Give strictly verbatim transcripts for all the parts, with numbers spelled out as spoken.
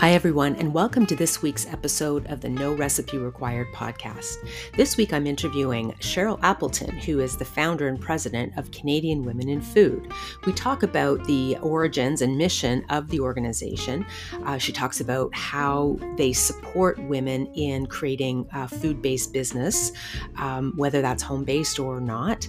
Hi, everyone, and welcome to this week's episode of the No Recipe Required Podcast. This week, I'm interviewing Cheryl Appleton, who is the founder and president of Canadian Women in Food. We talk about the origins and mission of the organization. Uh, she talks about how they support women in creating a food-based business, um, whether that's home-based or not.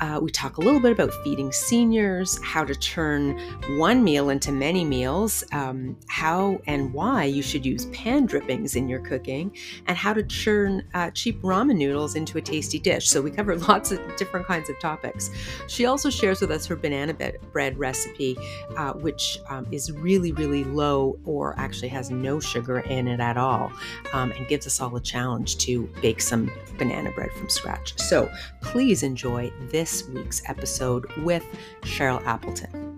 Uh, we talk a little bit about feeding seniors, how to turn one meal into many meals, um, how and why you should use pan drippings in your cooking, and how to churn uh, cheap ramen noodles into a tasty dish. So we cover lots of different kinds of topics. She also shares with us her banana bread recipe, uh, which um, is really, really low or actually has no sugar in it at all, um, and gives us all a challenge to bake some banana bread from scratch. So please enjoy this week's episode with Cheryl Appleton.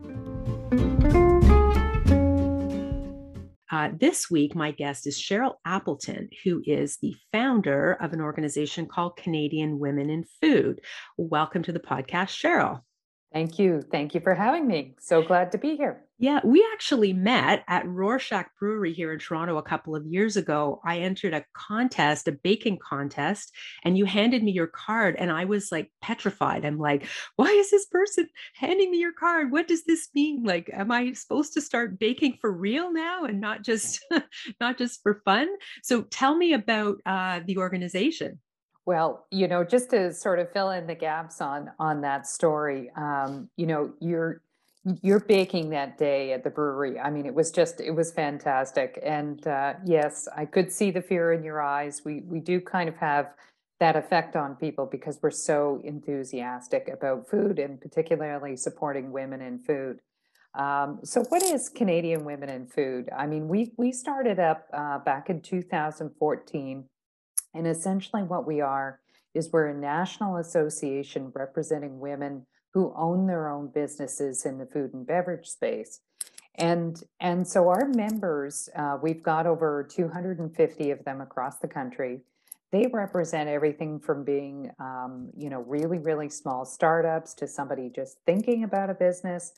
Uh, this week, my guest is Cheryl Appleton, who is the founder of an organization called Canadian Women in Food. Welcome to the podcast, Cheryl. Thank you. Thank you for having me. So glad to be here. Yeah, we actually met at Rorschach Brewery here in Toronto a couple of years ago. I entered a contest, a baking contest, and you handed me your card. And I was like petrified. I'm like, why is this person handing me your card? What does this mean? Like, am I supposed to start baking for real now and not just, not just for fun? So tell me about uh, the organization. Well, you know, just to sort of fill in the gaps on on that story, um, you know, you're you're baking that day at the brewery. I mean, it was just it was fantastic. And uh, yes, I could see the fear in your eyes. We we do kind of have that effect on people because we're so enthusiastic about food and particularly supporting women in food. Um, so what is Canadian Women in Food? I mean, we we started up uh, back in two thousand fourteen. And essentially what we are is we're a national association representing women who own their own businesses in the food and beverage space. And, and so our members, uh, we've got over two hundred fifty of them across the country. They represent everything from being, um, you know, really, really small startups to somebody just thinking about a business,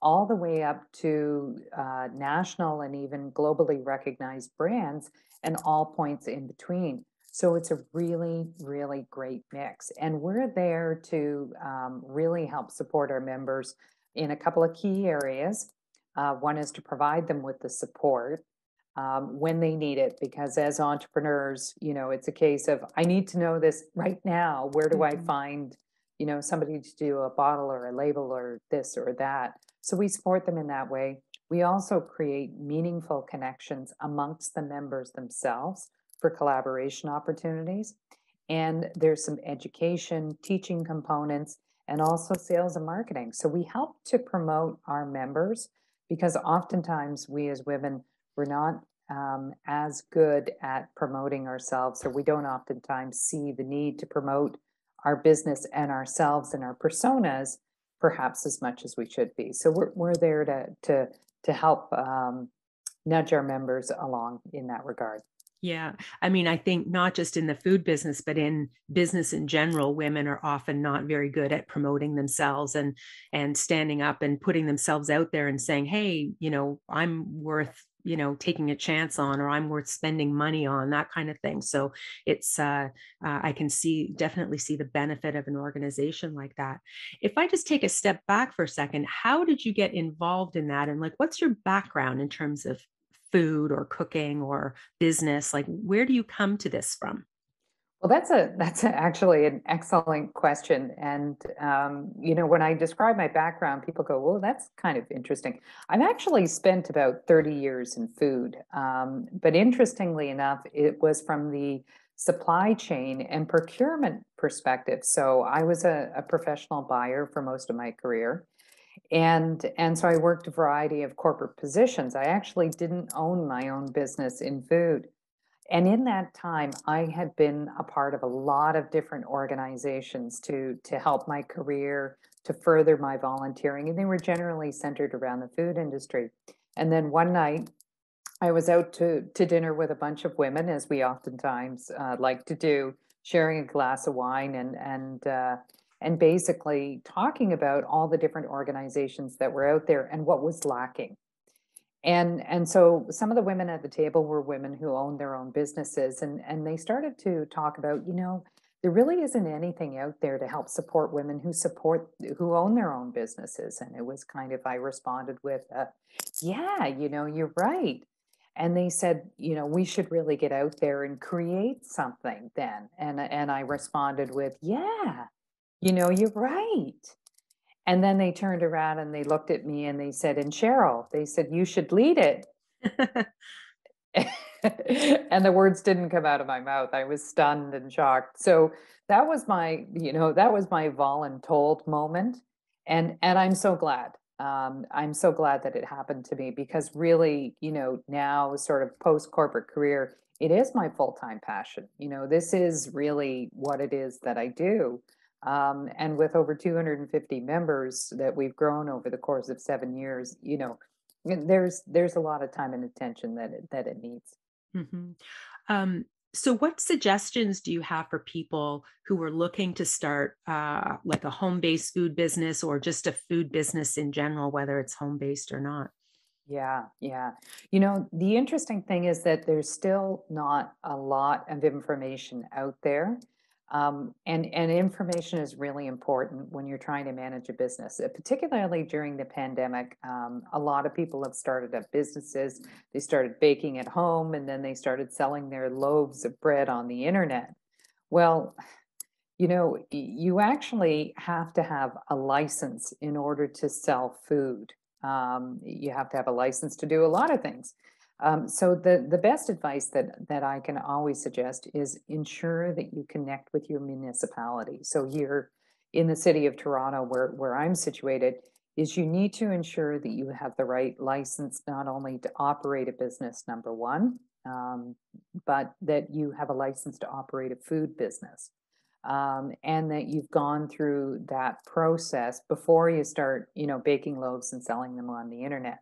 all the way up to uh, national and even globally recognized brands and all points in between. So it's a really, really great mix. And we're there to um, really help support our members in a couple of key areas. Uh, one is to provide them with the support um, when they need it, because as entrepreneurs, you know, it's a case of, I need to know this right now. Where do mm-hmm. I find, you know, somebody to do a bottle or a label or this or that? So we support them in that way. We also create meaningful connections amongst the members themselves for collaboration opportunities. And there's some education, teaching components, and also sales and marketing. So we help to promote our members because oftentimes we as women, we're not um, as good at promoting ourselves, or we don't oftentimes see the need to promote our business and ourselves and our personas perhaps as much as we should be. So we're, we're there to, to, to help um, nudge our members along in that regard. Yeah. I mean, I think not just in the food business, but in business in general, women are often not very good at promoting themselves and, and standing up and putting themselves out there and saying, hey, you know, I'm worth, you know, taking a chance on, or I'm worth spending money on, that kind of thing. So it's, uh, uh, I can see, definitely see the benefit of an organization like that. If I just take a step back for a second, how did you get involved in that? And like, what's your background in terms of food or cooking or business? Like, where do you come to this from? Well, that's a that's a, actually an excellent question. And, um, you know, when I describe my background, people go, well, that's kind of interesting. I've actually spent about thirty years in food. Um, but interestingly enough, it was from the supply chain and procurement perspective. So I was a, a professional buyer for most of my career. And and so I worked a variety of corporate positions. I actually didn't own my own business in food. And in that time, I had been a part of a lot of different organizations to, to help my career, to further my volunteering. And they were generally centered around the food industry. And then one night, I was out to, to dinner with a bunch of women, as we oftentimes uh, like to do, sharing a glass of wine and and uh and basically talking about all the different organizations that were out there and what was lacking. And and so some of the women at the table were women who owned their own businesses, and, and they started to talk about, you know, there really isn't anything out there to help support women who support, who own their own businesses. And it was kind of, I responded with, uh, yeah, you know, you're right. And they said, you know, we should really get out there and create something then. And, and I responded with, yeah, you know, you're right. And then they turned around and they looked at me and they said, and Cheryl, they said, you should lead it. And the words didn't come out of my mouth. I was stunned and shocked. So that was my, you know, that was my voluntold moment. And, and I'm so glad. Um, I'm so glad that it happened to me, because really, you know, now sort of post-corporate career, it is my full-time passion. You know, this is really what it is that I do. Um, and with over two hundred fifty members that we've grown over the course of seven years, you know, there's, there's a lot of time and attention that it, that it needs. Mm-hmm. Um, so what suggestions do you have for people who are looking to start uh, like a home-based food business, or just a food business in general, whether it's home-based or not? Yeah, yeah. You know, the interesting thing is that there's still not a lot of information out there. Um, and, and information is really important when you're trying to manage a business, particularly during the pandemic. Um, a lot of people have started up businesses. They started baking at home, and then they started selling their loaves of bread on the internet. Well, you know, you actually have to have a license in order to sell food. Um, you have to have a license to do a lot of things. Um, so the, the best advice that, that I can always suggest is ensure that you connect with your municipality. So here in the city of Toronto, where, where I'm situated, is you need to ensure that you have the right license, not only to operate a business, number one, um, but that you have a license to operate a food business, um, and that you've gone through that process before you start, you know, baking loaves and selling them on the internet.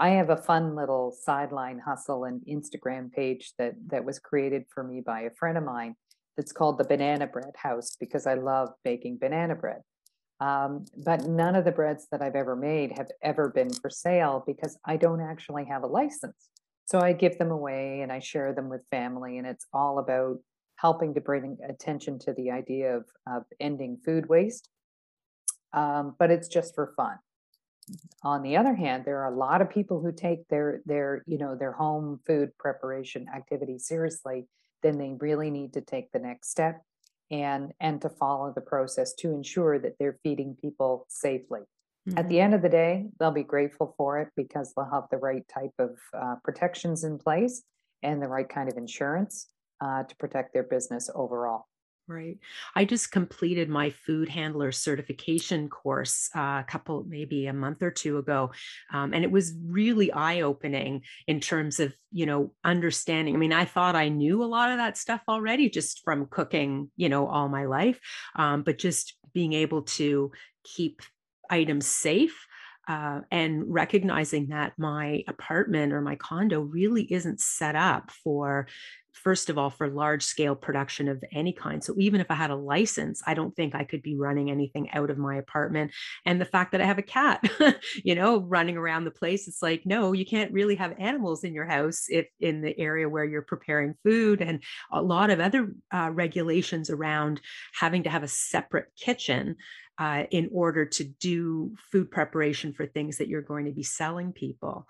I have a fun little sideline hustle and Instagram page that, that was created for me by a friend of mine that's called the Banana Bread House, because I love baking banana bread. Um, but none of the breads that I've ever made have ever been for sale, because I don't actually have a license. So I give them away and I share them with family, and it's all about helping to bring attention to the idea of, of ending food waste. Um, but it's just for fun. On the other hand, there are a lot of people who take their, their, you know, their home food preparation activity seriously. Then they really need to take the next step and, and to follow the process to ensure that they're feeding people safely. Mm-hmm. At the end of the day, they'll be grateful for it, because they'll have the right type of uh, protections in place and the right kind of insurance uh, to protect their business overall. Right. I just completed my food handler certification course uh, a couple, maybe a month or two ago. Um, and it was really eye-opening in terms of, you know, understanding. I mean, I thought I knew a lot of that stuff already just from cooking, you know, all my life, um, but just being able to keep items safe. Uh, and recognizing that my apartment or my condo really isn't set up for, first of all, for large scale production of any kind. So even if I had a license, I don't think I could be running anything out of my apartment. And the fact that I have a cat, you know, running around the place, it's like, no, you can't really have animals in your house if in the area where you're preparing food, and a lot of other uh, regulations around having to have a separate kitchen Uh, in order to do food preparation for things that you're going to be selling people.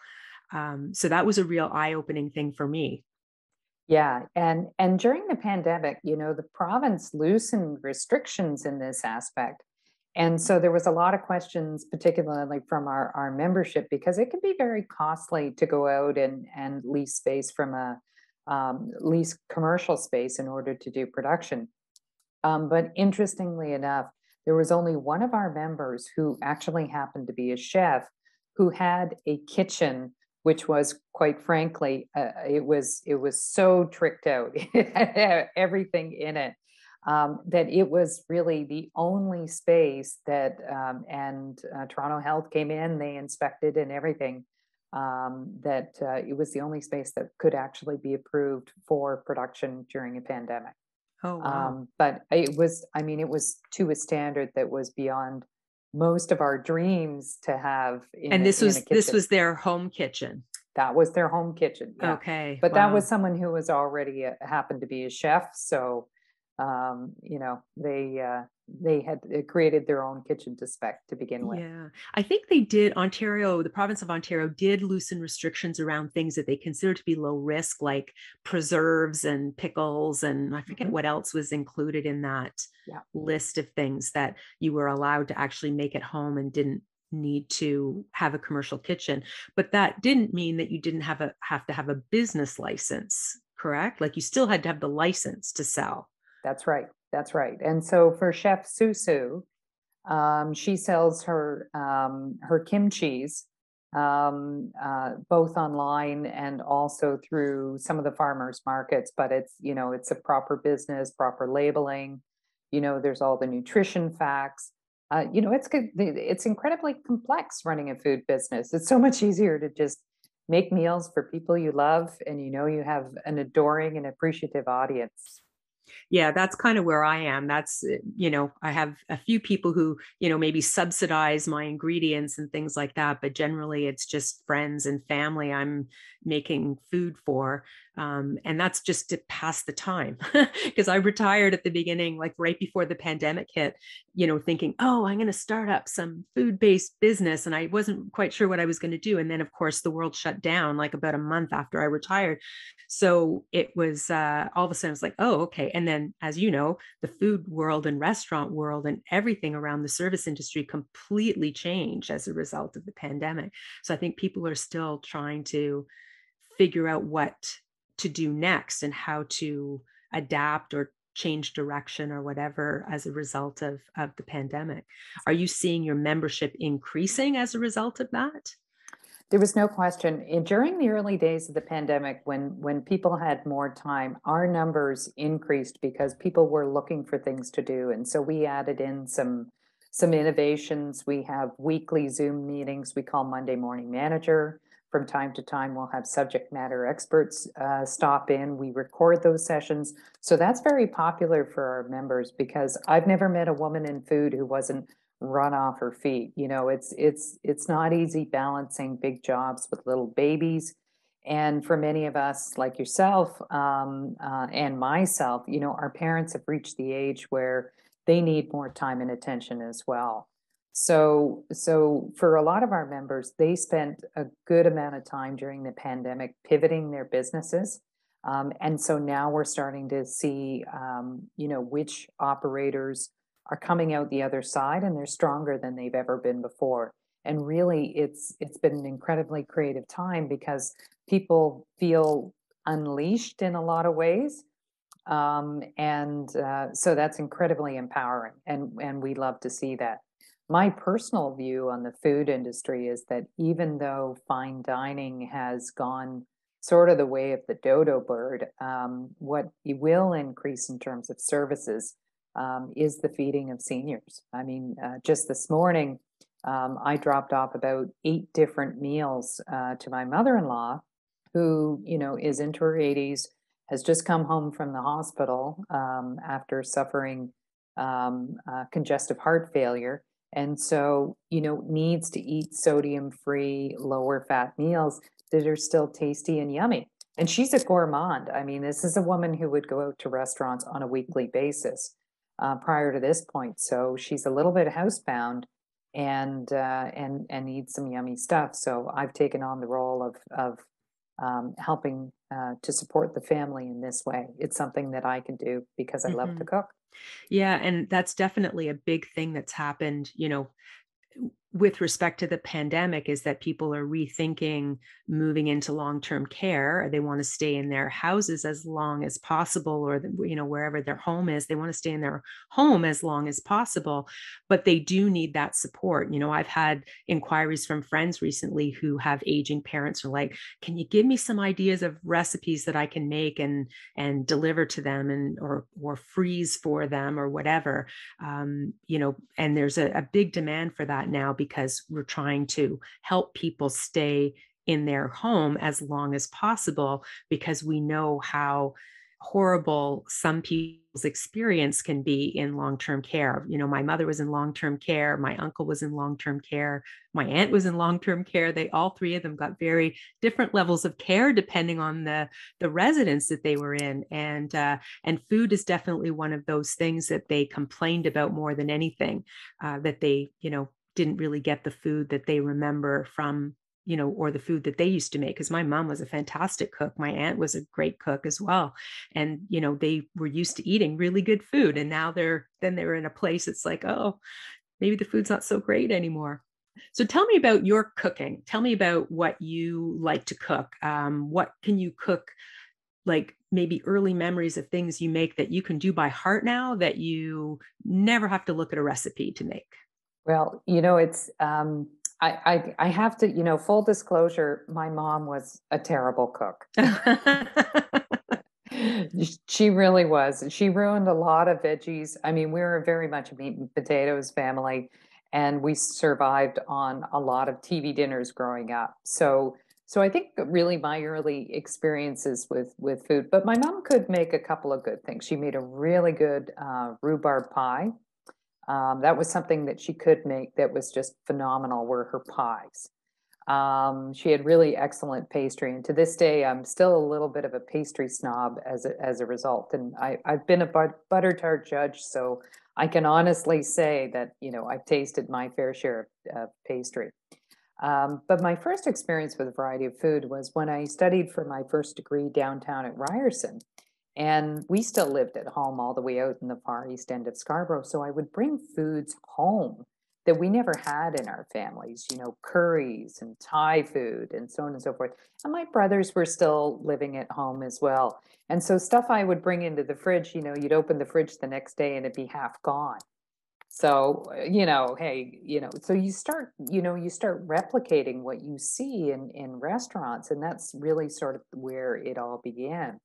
Um, so that was a real eye-opening thing for me. Yeah. And, and during the pandemic, you know, the province loosened restrictions in this aspect. And so there was a lot of questions, particularly from our, our membership, because it can be very costly to go out and, and lease space from a um, lease commercial space in order to do production. Um, but interestingly enough, there was only one of our members who actually happened to be a chef who had a kitchen, which was, quite frankly, uh, it was it was so tricked out, everything in it, um, that it was really the only space that, um, and uh, Toronto Health came in, they inspected and everything, um, that uh, it was the only space that could actually be approved for production during a pandemic. Oh, wow. Um, but it was, I mean, it was to a standard that was beyond most of our dreams to have. In and a, this was, this was their home kitchen. That was their home kitchen. Yeah. Okay. But wow. that was someone who was already a, happened to be a chef. So, um, you know, they, uh, they had created their own kitchen to spec to begin with. Yeah. I think they did. Ontario, the province of Ontario did loosen restrictions around things that they considered to be low risk, like preserves and pickles. And I forget mm-hmm. what else was included in that yeah. list of things that you were allowed to actually make at home and didn't need to have a commercial kitchen. But that didn't mean that you didn't have a, have to have a business license, correct? Like you still had to have the license to sell. That's right. That's right. And so for Chef Susu, um, she sells her um, her kimchis um, uh, both online and also through some of the farmers markets. But it's, you know, it's a proper business, proper labeling. You know, there's all the nutrition facts. Uh, you know, it's it's incredibly complex running a food business. It's so much easier to just make meals for people you love and you know you have an adoring and appreciative audience. Yeah, that's kind of where I am. That's, you know, I have a few people who, you know, maybe subsidize my ingredients and things like that. But generally, it's just friends and family I'm making food for. Um, and that's just to pass the time because I retired at the beginning, like right before the pandemic hit, you know, thinking, oh, I'm going to start up some food-based business. And I wasn't quite sure what I was going to do. And then, of course, the world shut down like about a month after I retired. So it was uh, all of a sudden I was like, oh, okay. And then, as you know, the food world and restaurant world and everything around the service industry completely changed as a result of the pandemic. So I think people are still trying to figure out what to do next and how to adapt or change direction or whatever as a result of, of the pandemic. Are you seeing your membership increasing as a result of that? There was no question. During the early days of the pandemic, when when people had more time, our numbers increased because people were looking for things to do. And so we added in some, some innovations. We have weekly Zoom meetings we call Monday Morning Manager. From time to time, we'll have subject matter experts uh, stop in. We record those sessions. So that's very popular for our members because I've never met a woman in food who wasn't run off her feet. You know, it's it's it's not easy balancing big jobs with little babies. And for many of us like yourself um, uh, and myself, you know, our parents have reached the age where they need more time and attention as well. So so for a lot of our members, they spent a good amount of time during the pandemic pivoting their businesses. Um, and so now we're starting to see, um, you know, which operators are coming out the other side and they're stronger than they've ever been before. And really it's it's been an incredibly creative time because people feel unleashed in a lot of ways. Um, and uh, so that's incredibly empowering and, and we love to see that. My personal view on the food industry is that even though fine dining has gone sort of the way of the dodo bird, um, what it will increase in terms of services Um, is the feeding of seniors. I mean, uh, just this morning, um, I dropped off about eight different meals uh, to my mother-in-law, who, you know, is into her eighties, has just come home from the hospital um, after suffering um, uh, congestive heart failure. And so, you know, needs to eat sodium-free, lower-fat meals that are still tasty and yummy. And she's a gourmand. I mean, this is a woman who would go out to restaurants on a weekly basis. Uh, prior to this point. So she's a little bit housebound and uh, and and needs some yummy stuff. So I've taken on the role of, of um, helping uh, to support the family in this way. It's something that I can do because I mm-hmm. love to cook. Yeah. And that's definitely a big thing that's happened, you know, with respect to the pandemic is that people are rethinking moving into long-term care. They want to stay in their houses as long as possible, or, you know, wherever their home is, they want to stay in their home as long as possible, but they do need that support. You know, I've had inquiries from friends recently who have aging parents who are like, can you give me some ideas of recipes that I can make and, and deliver to them and, or, or freeze for them or whatever, um, you know, and there's a, a big demand for that now, because we're trying to help people stay in their home as long as possible, because we know how horrible some people's experience can be in long-term care. You know, my mother was in long-term care. My uncle was in long-term care. My aunt was in long-term care. They, all three of them got very different levels of care depending on the, the residence that they were in. And, uh, and food is definitely one of those things that they complained about more than anything, uh, that they, you know, didn't really get the food that they remember from, you know, or the food that they used to make, because my mom was a fantastic cook. My aunt was a great cook as well. And, you know, they were used to eating really good food. And now they're, then they're in a place, it's like, oh, maybe the food's not so great anymore. So tell me about your cooking. Tell me about what you like to cook. Um, what can you cook, like maybe early memories of things you make that you can do by heart now that you never have to look at a recipe to make? Well, you know, it's, um, I, I I have to, you know, full disclosure, my mom was a terrible cook. She really was. She ruined a lot of veggies. I mean, we were very much a meat and potatoes family, and we survived on a lot of T V dinners growing up. So so I think really my early experiences with, with food, but my mom could make a couple of good things. She made a really good uh, rhubarb pie. Um, that was something that she could make that was just phenomenal, were her pies. Um, she had really excellent pastry. And to this day, I'm still a little bit of a pastry snob as a, as a result. And I, I've been a butter tart judge, so I can honestly say that, you know, I've tasted my fair share of uh, pastry. Um, but my first experience with a variety of food was when I studied for my first degree downtown at Ryerson. And we still lived at home all the way out in the far east end of Scarborough. So I would bring foods home that we never had in our families, you know, curries and Thai food and so on and so forth. And my brothers were still living at home as well. And so stuff I would bring into the fridge, you know, you'd open the fridge the next day and it'd be half gone. So, you know, hey, you know, so you start, you know, you start replicating what you see in, in restaurants. And that's really sort of where it all began.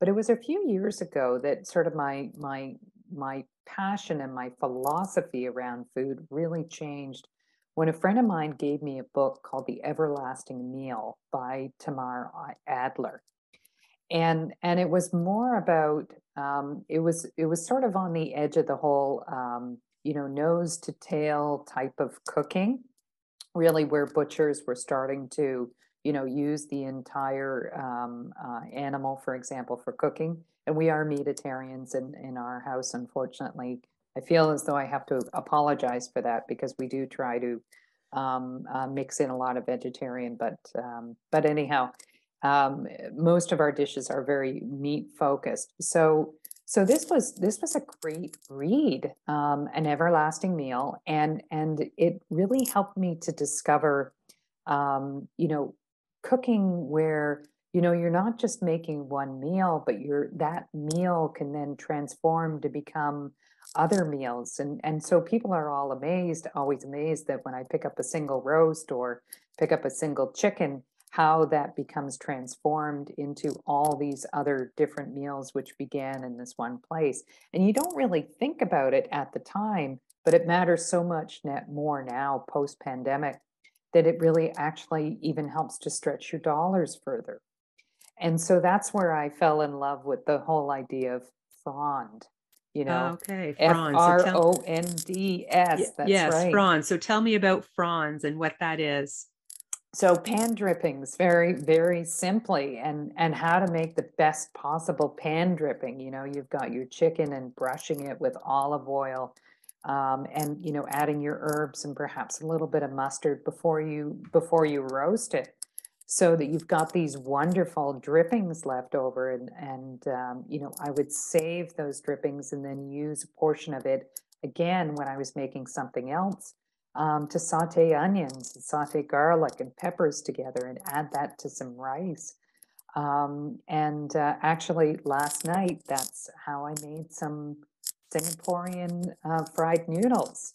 But it was a few years ago that sort of my my my passion and my philosophy around food really changed when a friend of mine gave me a book called The Everlasting Meal by Tamar Adler. And and it was more about um, it was it was sort of on the edge of the whole um, you know, nose to tail type of cooking, really, where butchers were starting to, you know, use the entire um, uh, animal, for example, for cooking. And we are meatitarians in, in our house, unfortunately. I feel as though I have to apologize for that because we do try to um, uh, mix in a lot of vegetarian. But um, but anyhow, um, most of our dishes are very meat focused. So so this was this was a great read, um, An Everlasting Meal, and and it really helped me to discover, um, you know, cooking where, you know, you're not just making one meal, but you're, that meal can then transform to become other meals. And, and so people are all amazed, always amazed that when I pick up a single roast or pick up a single chicken, how that becomes transformed into all these other different meals, which began in this one place. And you don't really think about it at the time, but it matters so much net more now post-pandemic, that it really actually even helps to stretch your dollars further. And so that's where I fell in love with the whole idea of frond, you know, okay, frond. F R O N D S. So tell- that's yes, right. Frond. So tell me about fronds and what that is. So pan drippings, very, very simply, and, and how to make the best possible pan dripping. You know, you've got your chicken and brushing it with olive oil, Um, and, you know, adding your herbs and perhaps a little bit of mustard before you before you roast it, so that you've got these wonderful drippings left over. And, and um, you know, I would save those drippings and then use a portion of it again when I was making something else um, to saute onions, and saute garlic and peppers together, and add that to some rice. Um, and uh, actually, last night, that's how I made some Singaporean uh, fried noodles.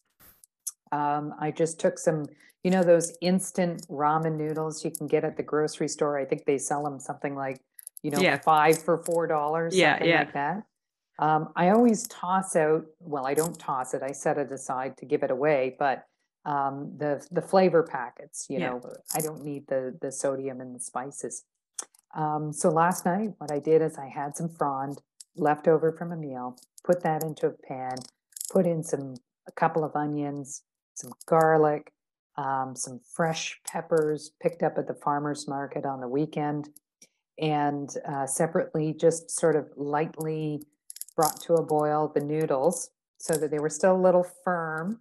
Um, I just took some, you know, those instant ramen noodles you can get at the grocery store. I think they sell them something like, you know, yeah. five for four dollars, yeah, something yeah. like that. Um, I always toss out, well, I don't toss it. I set it aside to give it away, but um, the the flavor packets, you yeah. know, I don't need the the sodium and the spices. Um, so last night, what I did is I had some frond left over from a meal, put that into a pan, put in some, a couple of onions, some garlic, um, some fresh peppers picked up at the farmer's market on the weekend, and uh, separately just sort of lightly brought to a boil the noodles so that they were still a little firm.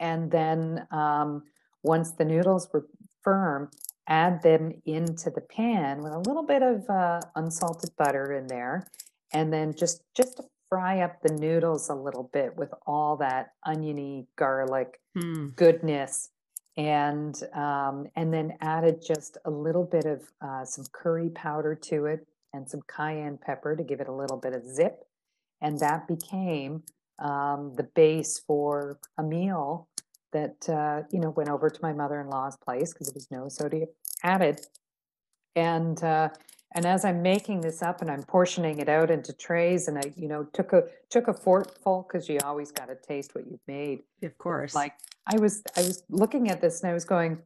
And then um, once the noodles were firm, add them into the pan with a little bit of uh, unsalted butter in there, and then just, just to fry up the noodles a little bit with all that oniony garlic mm. goodness. And um, and then added just a little bit of uh, some curry powder to it and some cayenne pepper to give it a little bit of zip. And that became um, the base for a meal that, uh, you know, went over to my mother-in-law's place because there was no sodium added. And uh, and as I'm making this up and I'm portioning it out into trays, and I, you know, took a took a forkful because you always got to taste what you've made. Of course. Like, I was I was looking at this and I was going,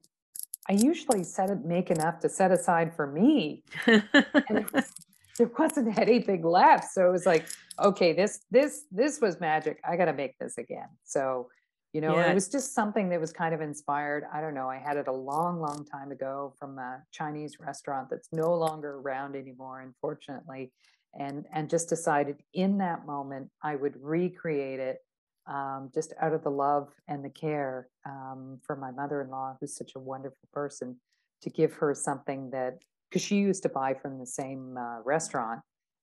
I usually set it, make enough to set aside for me. And there, was, there wasn't anything left. So it was like, okay, this this this was magic. I got to make this again. So, you know, yeah. It was just something that was kind of inspired. I don't know. I had it a long, long time ago from a Chinese restaurant that's no longer around anymore, unfortunately, and and just decided in that moment I would recreate it. Um, just out of the love and the care um, for my mother-in-law, who's such a wonderful person, to give her something that, because she used to buy from the same uh, restaurant,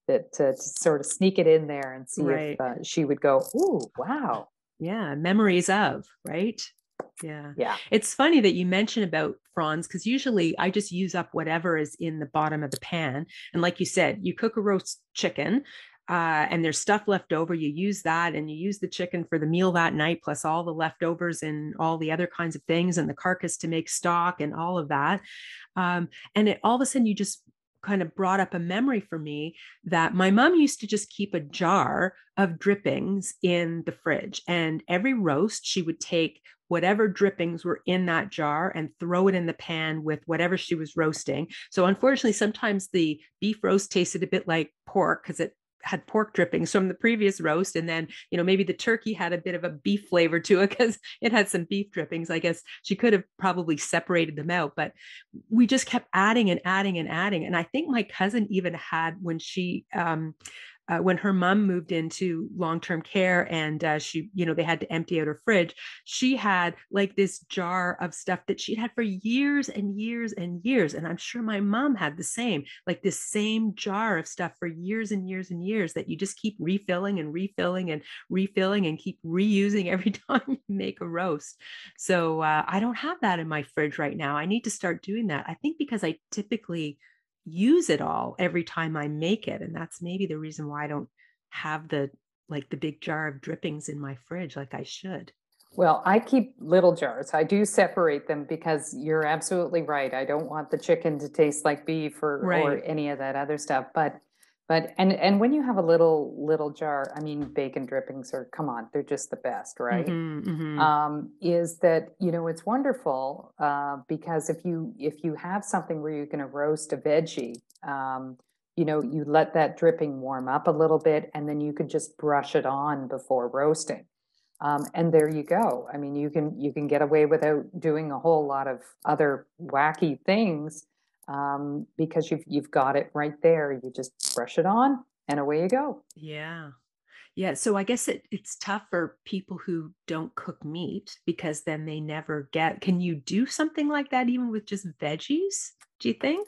that uh, to sort of sneak it in there and see right. if uh, she would go, ooh, wow. Yeah, memories of, right? Yeah. Yeah. It's funny that you mention about fronds, because usually I just use up whatever is in the bottom of the pan. And like you said, you cook a roast chicken, Uh, and there's stuff left over, you use that and you use the chicken for the meal that night, plus all the leftovers and all the other kinds of things and the carcass to make stock and all of that. Um, and it all of a sudden you just kind of brought up a memory for me that my mom used to just keep a jar of drippings in the fridge, and every roast she would take whatever drippings were in that jar and throw it in the pan with whatever she was roasting. So unfortunately, sometimes the beef roast tasted a bit like pork because it had pork drippings from the previous roast. And then, you know, maybe the turkey had a bit of a beef flavor to it because it had some beef drippings. I guess she could have probably separated them out, but we just kept adding and adding and adding. And I think my cousin even had, when she, um, uh, when her mom moved into long-term care and uh, she, you know, they had to empty out her fridge, she had like this jar of stuff that she'd had for years and years and years. And I'm sure my mom had the same, like this same jar of stuff for years and years and years that you just keep refilling and refilling and refilling and keep reusing every time you make a roast. So uh, I don't have that in my fridge right now. I need to start doing that. I think because I typically use it all every time I make it. And that's maybe the reason why I don't have the, like the big jar of drippings in my fridge, like I should. Well, I keep little jars. I do separate them because you're absolutely right. I don't want the chicken to taste like beef or, right. or any of that other stuff. But, but, and, and when you have a little, little jar, I mean, bacon drippings are, come on, they're just the best, right? Mm-hmm, mm-hmm. Um, is that, you know, it's wonderful, uh, because if you, if you have something where you're going to roast a veggie, um, you know, you let that dripping warm up a little bit and then you can just brush it on before roasting. Um, and there you go. I mean, you can, you can get away without doing a whole lot of other wacky things. Um, because you've, you've got it right there. You just brush it on and away you go. Yeah. Yeah. So I guess it, it's tough for people who don't cook meat because then they never get, can you do something like that even with just veggies? Do you think?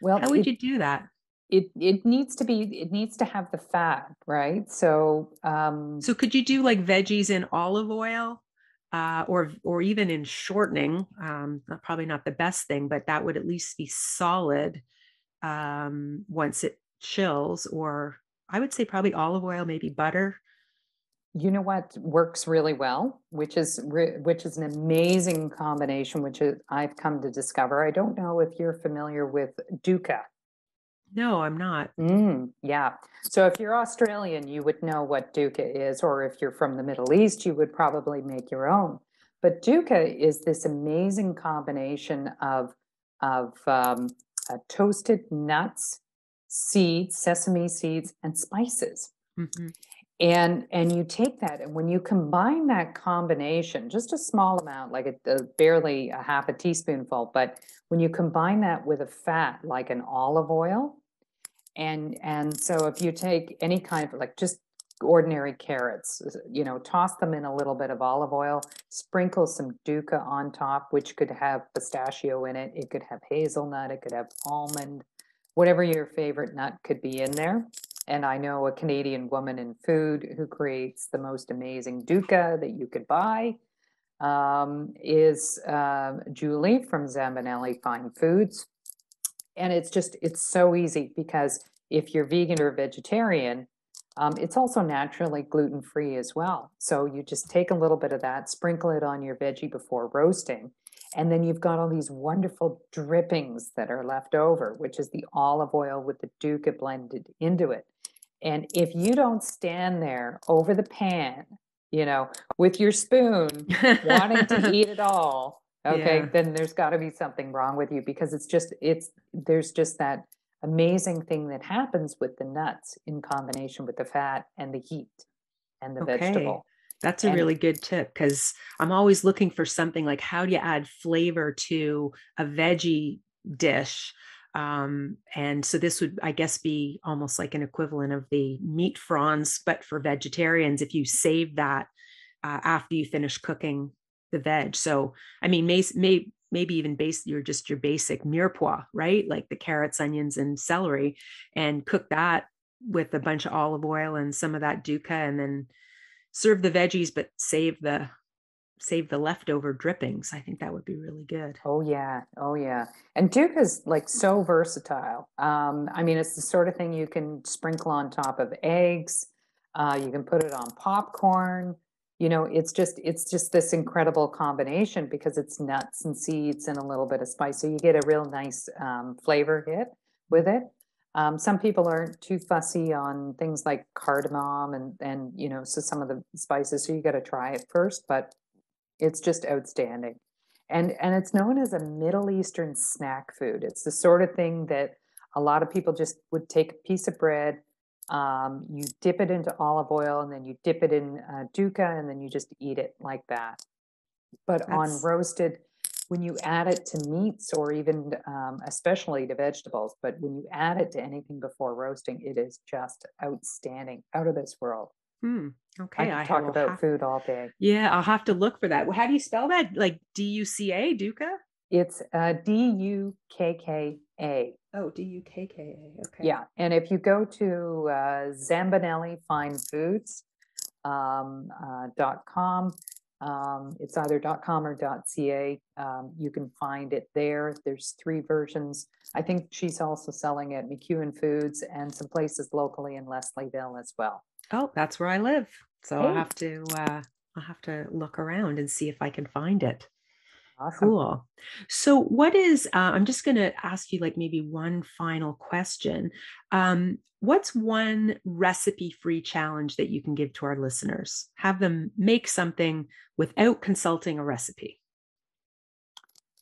Well, how would it, you do that? It, it needs to be, it needs to have the fat, right? So, um, so could you do like veggies in olive oil? Uh, or or even in shortening, um, probably not the best thing, but that would at least be solid um, once it chills, or I would say probably olive oil, maybe butter. You know what works really well, which is re- which is an amazing combination, which is, I've come to discover. I don't know if you're familiar with Dukkah. No, I'm not. Mm, yeah. So if you're Australian, you would know what Dukkah is, or if you're from the Middle East, you would probably make your own. But Dukkah is this amazing combination of, of um, uh, toasted nuts, seeds, sesame seeds, and spices. Mm-hmm. And and you take that, and when you combine that combination, just a small amount, like a, a barely a half a teaspoonful, but when you combine that with a fat like an olive oil, and and so if you take any kind of like just ordinary carrots, you know, toss them in a little bit of olive oil, sprinkle some Dukkah on top, which could have pistachio in it, it could have hazelnut, it could have almond, whatever your favorite nut could be in there. And I know a Canadian woman in food who creates the most amazing Dukkah that you could buy um, is uh, Julie from Zambinelli Fine Foods. And it's just, it's so easy because if you're vegan or vegetarian, um, it's also naturally gluten-free as well. So you just take a little bit of that, sprinkle it on your veggie before roasting. And then you've got all these wonderful drippings that are left over, which is the olive oil with the Dukkah blended into it. And if you don't stand there over the pan, you know, with your spoon, wanting to eat it all, okay, yeah. then there's got to be something wrong with you, because it's just, it's, there's just that amazing thing that happens with the nuts in combination with the fat and the heat and the okay. vegetable. That's a and, really good tip, because I'm always looking for something like, how do you add flavor to a veggie dish? Um, and so this would, I guess, be almost like an equivalent of the meat fronds, but for vegetarians, if you save that uh, after you finish cooking the veg. So, I mean, may, may, maybe even base your just your basic mirepoix, right? Like the carrots, onions, and celery, and cook that with a bunch of olive oil and some of that Dukkah, and then serve the veggies, but save the, save the leftover drippings. I think that would be really good. Oh yeah. Oh yeah. And Dukkah is like so versatile. Um, I mean, it's the sort of thing you can sprinkle on top of eggs. Uh, you can put it on popcorn. You know, it's just, it's just this incredible combination because it's nuts and seeds and a little bit of spice. So you get a real nice um, flavor hit with it. Um, some people aren't too fussy on things like cardamom and, and, you know, so some of the spices, so you got to try it first, but it's just outstanding. And, and it's known as a Middle Eastern snack food. It's the sort of thing that a lot of people just would take a piece of bread, um, you dip it into olive oil, and then you dip it in uh, Dukkah, and then you just eat it like that. But That's... on roasted when you add it to meats or even um, especially to vegetables, but when you add it to anything before roasting, it is just outstanding, out of this world. Hmm. Okay. I can I talk about have... food all day. Yeah. I'll have to look for that. How do you spell that? Like D U C A, Dukkah? It's uh, D U K K A. Oh, D U K K A. Okay. Yeah. And if you go to uh, Zambinelli Fine Foods um, uh, dot com, Um, it's either .com or .ca. Um, you can find it there. There's three versions. I think she's also selling at McEwen Foods and some places locally in Leslieville as well. Oh, that's where I live. So hey. I'll have to, uh, I'll have to look around and see if I can find it. Awesome. Cool. So what is, uh, I'm just going to ask you like maybe one final question. Um, what's one recipe-free challenge that you can give to our listeners? Have them make something without consulting a recipe.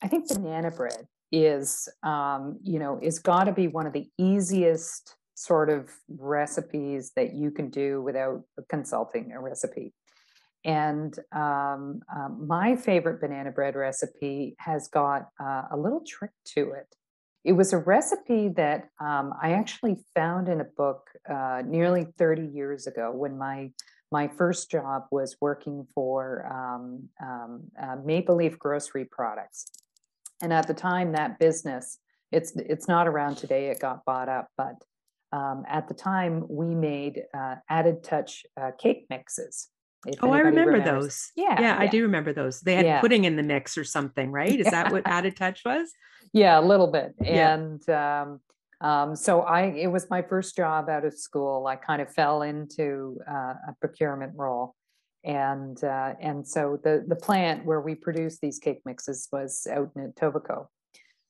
I think banana bread is, um, you know, is got to be one of the easiest sort of recipes that you can do without consulting a recipe. And um, uh, my favorite banana bread recipe has got uh, a little trick to it. It was a recipe that um, I actually found in a book uh, nearly thirty years ago when my my first job was working for um, um, uh, Maple Leaf Grocery Products. And at the time, that business, it's it's not around today. It got bought up, but um, at the time, we made uh, Added Touch uh, cake mixes. If oh, I remember remembers. those. Yeah, yeah. Yeah. I do remember those. They had yeah. pudding in the mix or something, right? Is yeah. that what Added Touch was? Yeah, a little bit. Yeah. And, um, um, so I, it was my first job out of school. I kind of fell into uh, a procurement role. And, uh, and so the, the plant where we produced these cake mixes was out in Etobicoke.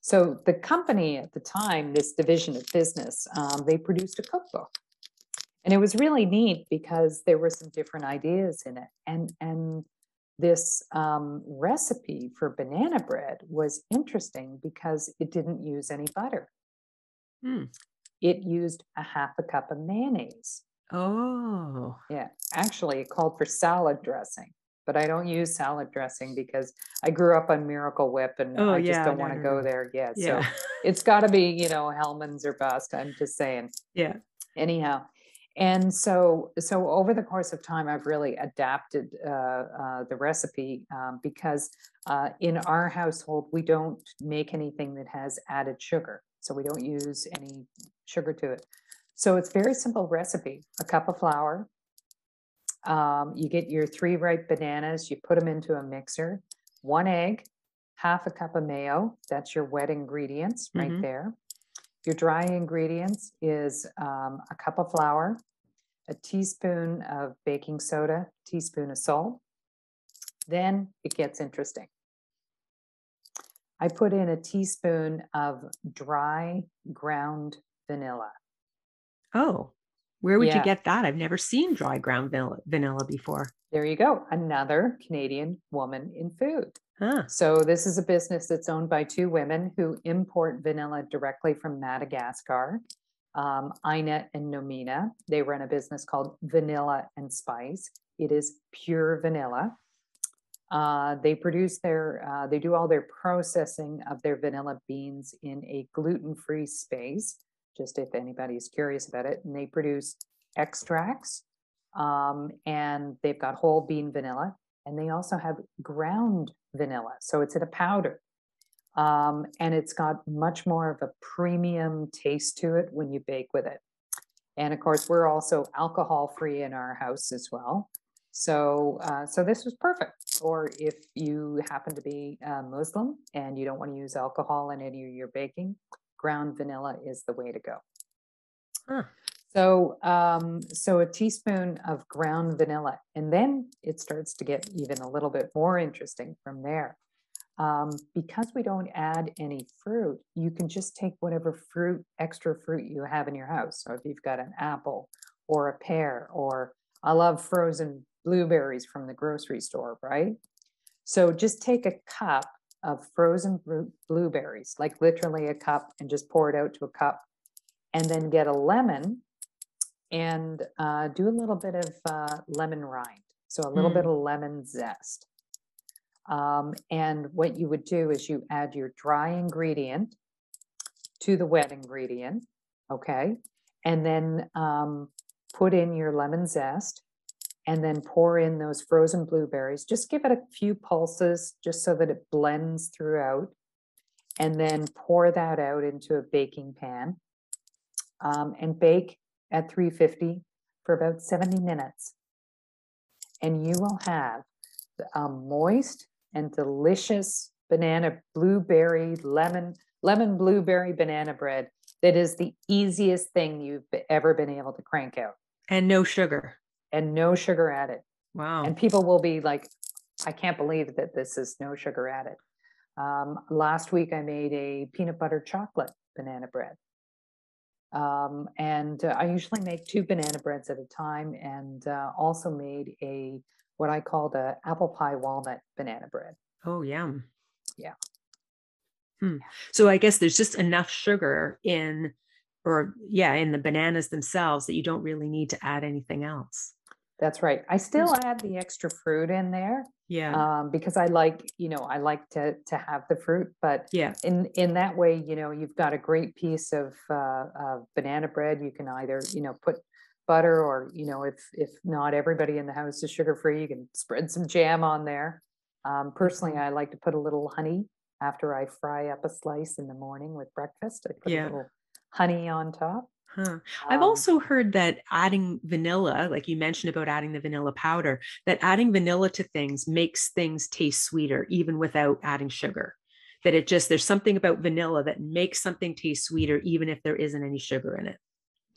So the company at the time, this division of business, um, they produced a cookbook. And it was really neat because there were some different ideas in it. And, and this um, recipe for banana bread was interesting because it didn't use any butter. Mm. It used a half a cup of mayonnaise. Oh. Yeah. Actually, it called for salad dressing, but I don't use salad dressing because I grew up on Miracle Whip and oh, I just yeah, don't no, want to no, go no. there yet. Yeah. So it's got to be, you know, Hellmann's or bust. I'm just saying. Yeah. Anyhow. And so, so over the course of time, I've really adapted uh, uh, the recipe um, because uh, in our household, we don't make anything that has added sugar. So we don't use any sugar to it. So it's very simple recipe, a cup of flour. Um, you get your three ripe bananas, you put them into a mixer, one egg, half a cup of mayo. That's your wet ingredients right mm-hmm. there. Your dry ingredients is um, a cup of flour, a teaspoon of baking soda, teaspoon of salt. Then it gets interesting. I put in a teaspoon of dry ground vanilla. Oh, where would yeah. you get that? I've never seen dry ground vanilla, vanilla before. There you go. Another Canadian woman in food. Huh. So this is a business that's owned by two women who import vanilla directly from Madagascar, um, Inet and Nomina. They run a business called Vanilla and Spice. It is pure vanilla. Uh, they produce their, uh, they do all their processing of their vanilla beans in a gluten-free space, just if anybody's curious about it. And they produce extracts um, and they've got whole bean vanilla. And they also have ground vanilla. So it's in a powder. Um, and it's got much more of a premium taste to it when you bake with it. And of course, we're also alcohol free in our house as well. So uh, so this was perfect. Or if you happen to be uh, Muslim and you don't want to use alcohol in any of your baking, ground vanilla is the way to go. Huh. So, um, so a teaspoon of ground vanilla, and then it starts to get even a little bit more interesting from there. Um, because we don't add any fruit, you can just take whatever fruit, extra fruit you have in your house. So if you've got an apple or a pear, or I love frozen blueberries from the grocery store, right? So just take a cup of frozen blueberries, like literally a cup, and just pour it out to a cup, and then get a lemon. And uh, do a little bit of uh, lemon rind, so a little mm. bit of lemon zest. Um, and what you would do is you add your dry ingredient to the wet ingredient, okay? And then um, put in your lemon zest and then pour in those frozen blueberries. Just give it a few pulses just so that it blends throughout. And then pour that out into a baking pan um, and bake at three fifty for about seventy minutes. And you will have a moist and delicious banana, blueberry, lemon, lemon, blueberry, banana bread that is the easiest thing you've ever been able to crank out. And no sugar. And no sugar added. Wow. And people will be like, I can't believe that this is no sugar added. Um, last week, I made a peanut butter chocolate banana bread. Um, and uh, I usually make two banana breads at a time, and uh, also made a, what I called a apple pie walnut banana bread. Oh, yum. Yeah. Hmm. So I guess there's just enough sugar in, or yeah, in the bananas themselves that you don't really need to add anything else. That's right. I still add the extra fruit in there. Yeah. Um, because I like, you know, I like to, to have the fruit, but yeah. in, in that way, you know, you've got a great piece of, uh, of banana bread. You can either, you know, put butter or, you know, if, if not everybody in the house is sugar-free, you can spread some jam on there. Um, personally, I like to put a little honey after I fry up a slice in the morning with breakfast. I put yeah. a little honey on top. Huh. I've um, also heard that adding vanilla, like you mentioned about adding the vanilla powder, that adding vanilla to things makes things taste sweeter, even without adding sugar, that it just, there's something about vanilla that makes something taste sweeter, even if there isn't any sugar in it.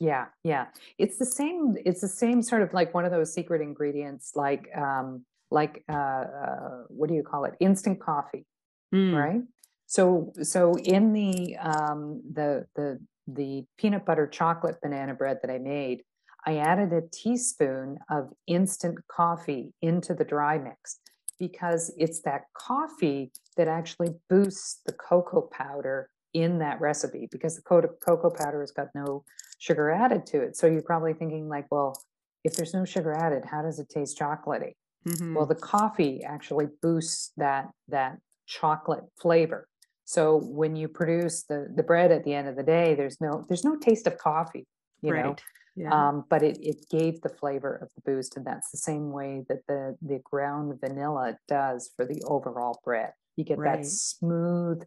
Yeah. Yeah. It's the same. It's the same sort of like one of those secret ingredients, like, um, like, uh, uh what do you call it? Instant coffee. Mm. Right. So, so in the, um, the, the, the peanut butter chocolate banana bread that I made, I added a teaspoon of instant coffee into the dry mix because it's that coffee that actually boosts the cocoa powder in that recipe, because the cocoa powder has got no sugar added to it. So you're probably thinking like, well, if there's no sugar added, how does it taste chocolatey? Mm-hmm. Well, the coffee actually boosts that that chocolate flavor. So when you produce the, the bread at the end of the day, there's no there's no taste of coffee, you right. know, yeah. um, but it, it gave the flavor of the boost. And that's the same way that the, the ground vanilla does for the overall bread. You get right. that smooth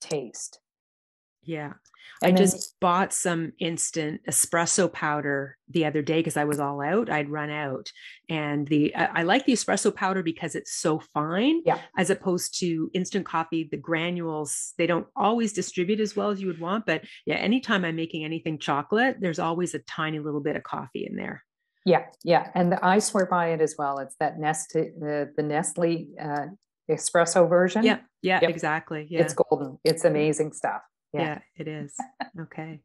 taste. Yeah. And I then, just bought some instant espresso powder the other day because I was all out. I'd run out. And the I, I like the espresso powder because it's so fine, yeah. as opposed to instant coffee. The granules, they don't always distribute as well as you would want. But yeah, anytime I'm making anything chocolate, there's always a tiny little bit of coffee in there. Yeah. Yeah. And the, I swear by it as well. It's that Nestle, the, the Nestle uh, espresso version. Yeah. Yeah, yep. Exactly. Yeah. It's golden. It's amazing stuff. Yeah. yeah, it is. Okay.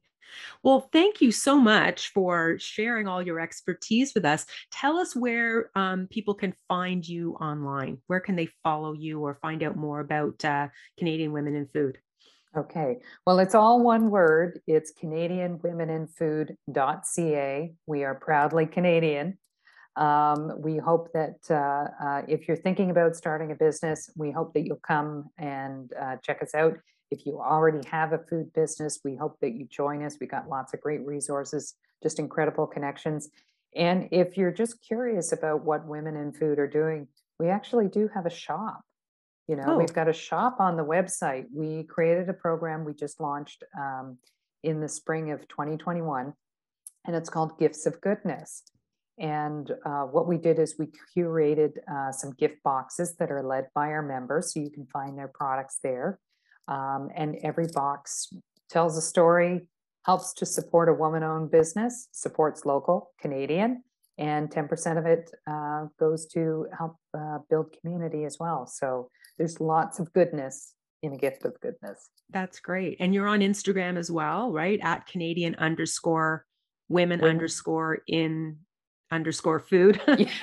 Well, thank you so much for sharing all your expertise with us. Tell us where um, people can find you online. Where can they follow you or find out more about uh, Canadian Women in Food? Okay. Well, it's all one word. It's Canadian Women in Food dot C A. We are proudly Canadian. Um, we hope that uh, uh, if you're thinking about starting a business, we hope that you'll come and uh, check us out. If you already have a food business, we hope that you join us. We got lots of great resources, just incredible connections. And if you're just curious about what women in food are doing, we actually do have a shop. You know, oh. we've got a shop on the website. We created a program we just launched um, in the spring of twenty twenty-one, and it's called Gifts of Goodness. And uh, what we did is we curated uh, some gift boxes that are led by our members, so you can find their products there. Um, and every box tells a story, helps to support a woman-owned business, supports local, Canadian, and ten percent of it uh, goes to help uh, build community as well. So there's lots of goodness in a gift of goodness. That's great. And you're on Instagram as well, right? At Canadian underscore women mm-hmm. underscore in underscore food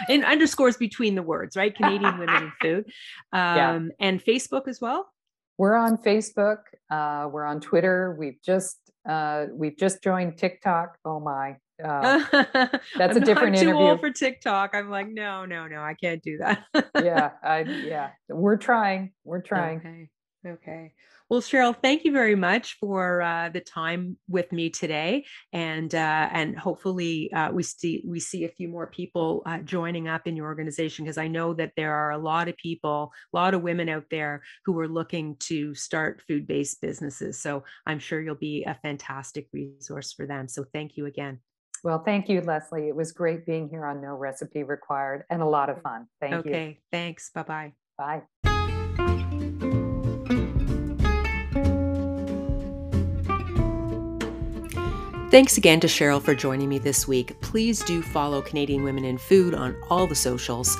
in underscores between the words, right? Canadian Women in Food. Um, yeah. And Facebook as well. We're on Facebook. Uh, we're on Twitter. We've just uh, we've just joined TikTok. Oh my, uh, that's a different interview. I'm too old for TikTok. I'm like, no, no, no, I can't do that. yeah, I, yeah, we're trying. We're trying. Okay. Okay. Well, Cheryl, thank you very much for uh, the time with me today, and uh, and hopefully uh, we see we see a few more people uh, joining up in your organization, because I know that there are a lot of people, a lot of women out there who are looking to start food-based businesses. So I'm sure you'll be a fantastic resource for them. So thank you again. Well, thank you, Leslie. It was great being here on No Recipe Required, and a lot of fun. Thank okay. you. Okay. Thanks. Bye-bye. Bye. Thanks again to Cheryl for joining me this week. Please do follow Canadian Women in Food on all the socials.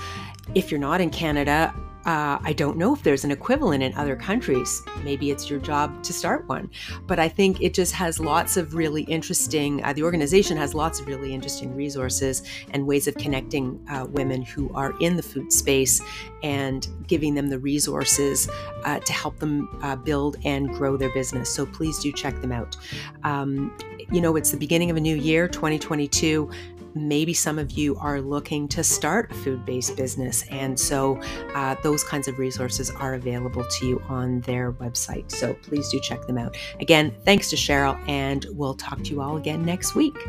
If you're not in Canada, uh, I don't know if there's an equivalent in other countries. Maybe it's your job to start one. But I think it just has lots of really interesting, uh, the organization has lots of really interesting resources and ways of connecting uh, women who are in the food space and giving them the resources uh, to help them uh, build and grow their business. So please do check them out. Um, You know, it's the beginning of a new year, twenty twenty-two. Maybe some of you are looking to start a food-based business. And so uh, those kinds of resources are available to you on their website. So please do check them out. Again, thanks to Cheryl, and we'll talk to you all again next week.